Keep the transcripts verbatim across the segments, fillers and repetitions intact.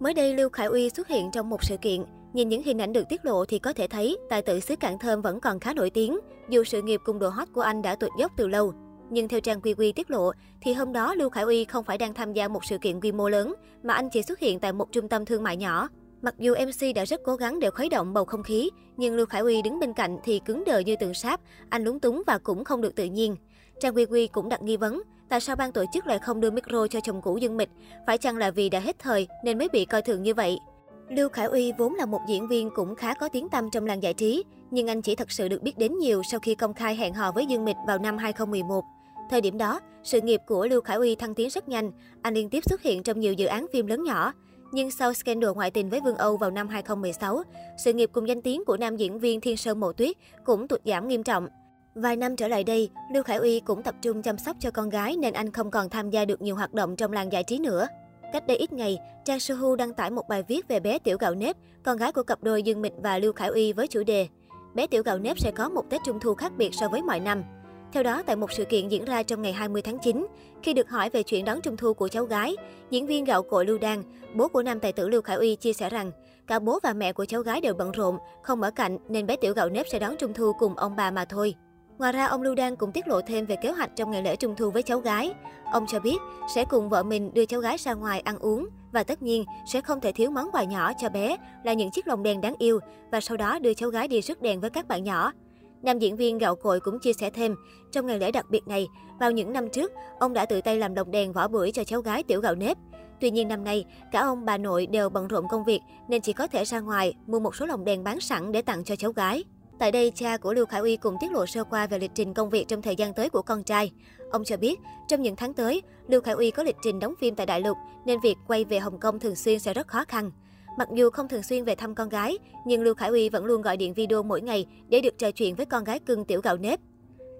Mới đây, Lưu Khải Uy xuất hiện trong một sự kiện. Nhìn những hình ảnh được tiết lộ thì có thể thấy, tài tử xứ Cảng Thơm vẫn còn khá nổi tiếng, dù sự nghiệp cùng độ hot của anh đã tụt dốc từ lâu. Nhưng theo trang quy quy tiết lộ, thì hôm đó Lưu Khải Uy không phải đang tham gia một sự kiện quy mô lớn, mà anh chỉ xuất hiện tại một trung tâm thương mại nhỏ. Mặc dù em xê đã rất cố gắng để khuấy động bầu không khí, nhưng Lưu Khải Uy đứng bên cạnh thì cứng đờ như tượng sáp, anh lúng túng và cũng không được tự nhiên. Trang quy quy cũng đặt nghi vấn, tại sao ban tổ chức lại không đưa micro cho chồng cũ Dương Mịch? Phải chăng là vì đã hết thời nên mới bị coi thường như vậy? Lưu Khải Uy vốn là một diễn viên cũng khá có tiếng tăm trong làng giải trí, nhưng anh chỉ thật sự được biết đến nhiều sau khi công khai hẹn hò với Dương Mịch vào năm hai không một một. Thời điểm đó, sự nghiệp của Lưu Khải Uy thăng tiến rất nhanh, anh liên tiếp xuất hiện trong nhiều dự án phim lớn nhỏ. Nhưng sau scandal ngoại tình với Vương Âu vào năm hai không một sáu, sự nghiệp cùng danh tiếng của nam diễn viên Thiên Sơn Mộ Tuyết cũng tụt giảm nghiêm trọng. Vài năm trở lại đây, Lưu Khải Uy cũng tập trung chăm sóc cho con gái nên anh không còn tham gia được nhiều hoạt động trong làng giải trí nữa. Cách đây ít ngày, trang Sohu đăng tải một bài viết về bé Tiểu Gạo Nếp, con gái của cặp đôi Dương Mịch và Lưu Khải Uy với chủ đề "Bé Tiểu Gạo Nếp sẽ có một Tết Trung Thu khác biệt so với mọi năm". Theo đó, tại một sự kiện diễn ra trong ngày hai mươi tháng chín, khi được hỏi về chuyện đón Trung Thu của cháu gái, diễn viên gạo cội Lưu Đan, bố của nam tài tử Lưu Khải Uy chia sẻ rằng cả bố và mẹ của cháu gái đều bận rộn, không ở cạnh nên bé Tiểu Gạo Nếp sẽ đón Trung Thu cùng ông bà mà thôi. Ngoài ra, ông Lưu Đan cũng tiết lộ thêm về kế hoạch trong ngày lễ Trung Thu với cháu gái. Ông cho biết sẽ cùng vợ mình đưa cháu gái ra ngoài ăn uống và tất nhiên sẽ không thể thiếu món quà nhỏ cho bé là những chiếc lồng đèn đáng yêu và sau đó đưa cháu gái đi rước đèn với các bạn nhỏ. Nam diễn viên gạo cội cũng chia sẻ thêm, trong ngày lễ đặc biệt này, vào những năm trước, ông đã tự tay làm lồng đèn vỏ bưởi cho cháu gái Tiểu Gạo Nếp. Tuy nhiên năm nay, cả ông bà nội đều bận rộn công việc nên chỉ có thể ra ngoài mua một số lồng đèn bán sẵn để tặng cho cháu gái. Tại đây, cha của Lưu Khải Uy cũng tiết lộ sơ qua về lịch trình công việc trong thời gian tới của con trai. Ông cho biết, trong những tháng tới, Lưu Khải Uy có lịch trình đóng phim tại đại lục nên việc quay về Hồng Kông thường xuyên sẽ rất khó khăn. Mặc dù không thường xuyên về thăm con gái, nhưng Lưu Khải Uy vẫn luôn gọi điện video mỗi ngày để được trò chuyện với con gái cưng Tiểu Gạo Nếp.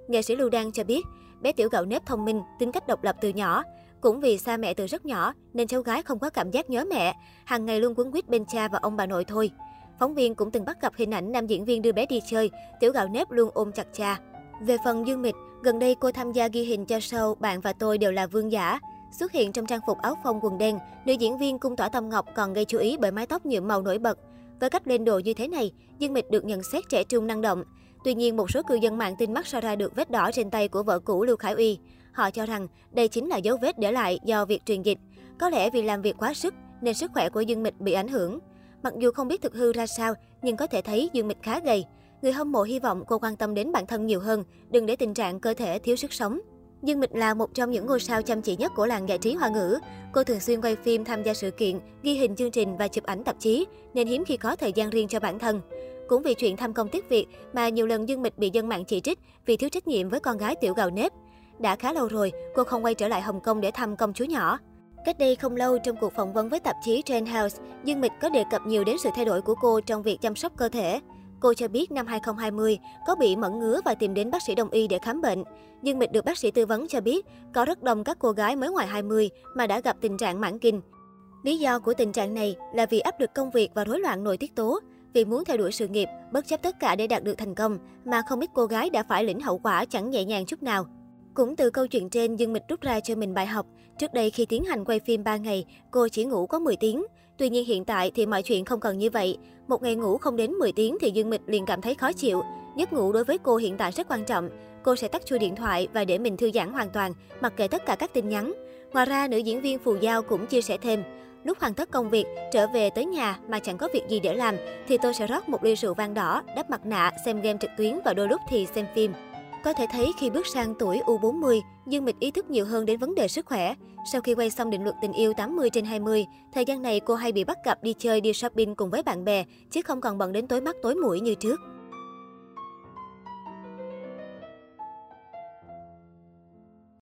Nghệ sĩ Lưu Đan cho biết, bé Tiểu Gạo Nếp thông minh, tính cách độc lập từ nhỏ. Cũng vì xa mẹ từ rất nhỏ nên cháu gái không có cảm giác nhớ mẹ, hàng ngày luôn quấn quýt bên cha và ông bà nội thôi. Phóng viên cũng từng bắt gặp hình ảnh nam diễn viên đưa bé đi chơi, Tiểu Gạo Nếp luôn ôm chặt cha. Về phần Dương Mịch, gần đây cô tham gia ghi hình cho show Bạn và Tôi Đều Là Vương Giả. Xuất hiện trong trang phục áo phông quần đen, nữ diễn viên Cung Tỏa Tâm Ngọc còn gây chú ý bởi mái tóc nhuộm màu nổi bật. Với cách lên đồ như thế này, Dương Mịch được nhận xét trẻ trung năng động. Tuy nhiên, một số cư dân mạng tin mắt so ra được vết đỏ trên tay của vợ cũ Lưu Khải Uy. Họ cho rằng đây chính là dấu vết để lại do việc truyền dịch. Có lẽ vì làm việc quá sức nên sức khỏe của Dương Mịch bị ảnh hưởng. Mặc dù không biết thực hư ra sao, nhưng có thể thấy Dương Mịch khá gầy. Người hâm mộ hy vọng cô quan tâm đến bản thân nhiều hơn, đừng để tình trạng cơ thể thiếu sức sống. Dương Mịch là một trong những ngôi sao chăm chỉ nhất của làng giải trí Hoa ngữ. Cô thường xuyên quay phim, tham gia sự kiện, ghi hình chương trình và chụp ảnh tạp chí, nên hiếm khi có thời gian riêng cho bản thân. Cũng vì chuyện tham công tiếc việc mà nhiều lần Dương Mịch bị dân mạng chỉ trích vì thiếu trách nhiệm với con gái Tiểu Gạo Nếp. Đã khá lâu rồi, cô không quay trở lại Hồng Kông để thăm công chúa nhỏ. Cách đây không lâu, trong cuộc phỏng vấn với tạp chí Trend House, Dương Mịch có đề cập nhiều đến sự thay đổi của cô trong việc chăm sóc cơ thể. Cô cho biết năm hai không hai không, có bị mẩn ngứa và tìm đến bác sĩ đông y để khám bệnh. Dương Mịch được bác sĩ tư vấn cho biết, có rất đông các cô gái mới ngoài hai mươi mà đã gặp tình trạng mãn kinh. Lý do của tình trạng này là vì áp lực công việc và rối loạn nội tiết tố. Vì muốn theo đuổi sự nghiệp, bất chấp tất cả để đạt được thành công, mà không ít cô gái đã phải lĩnh hậu quả chẳng nhẹ nhàng chút nào. Cũng từ câu chuyện trên, Dương Mịch rút ra cho mình bài học. Trước đây khi tiến hành quay phim ba ngày, cô chỉ ngủ có mười tiếng. Tuy nhiên hiện tại thì mọi chuyện không còn như vậy. Một ngày ngủ không đến mười tiếng thì Dương Mịch liền cảm thấy khó chịu. Giấc ngủ đối với cô hiện tại rất quan trọng. Cô sẽ tắt chuông điện thoại và để mình thư giãn hoàn toàn, mặc kệ tất cả các tin nhắn. Ngoài ra, nữ diễn viên Phù Giao cũng chia sẻ thêm. Lúc hoàn tất công việc, trở về tới nhà mà chẳng có việc gì để làm, thì tôi sẽ rót một ly rượu vang đỏ, đắp mặt nạ, xem game trực tuyến và đôi lúc thì xem phim. Có thể thấy khi bước sang tuổi u bốn mươi, Dương Mịch ý thức nhiều hơn đến vấn đề sức khỏe. Sau khi quay xong định luật tình yêu tám mươi trên hai mươi, thời gian này cô hay bị bắt gặp đi chơi, đi shopping cùng với bạn bè, chứ không còn bận đến tối mắt tối mũi như trước.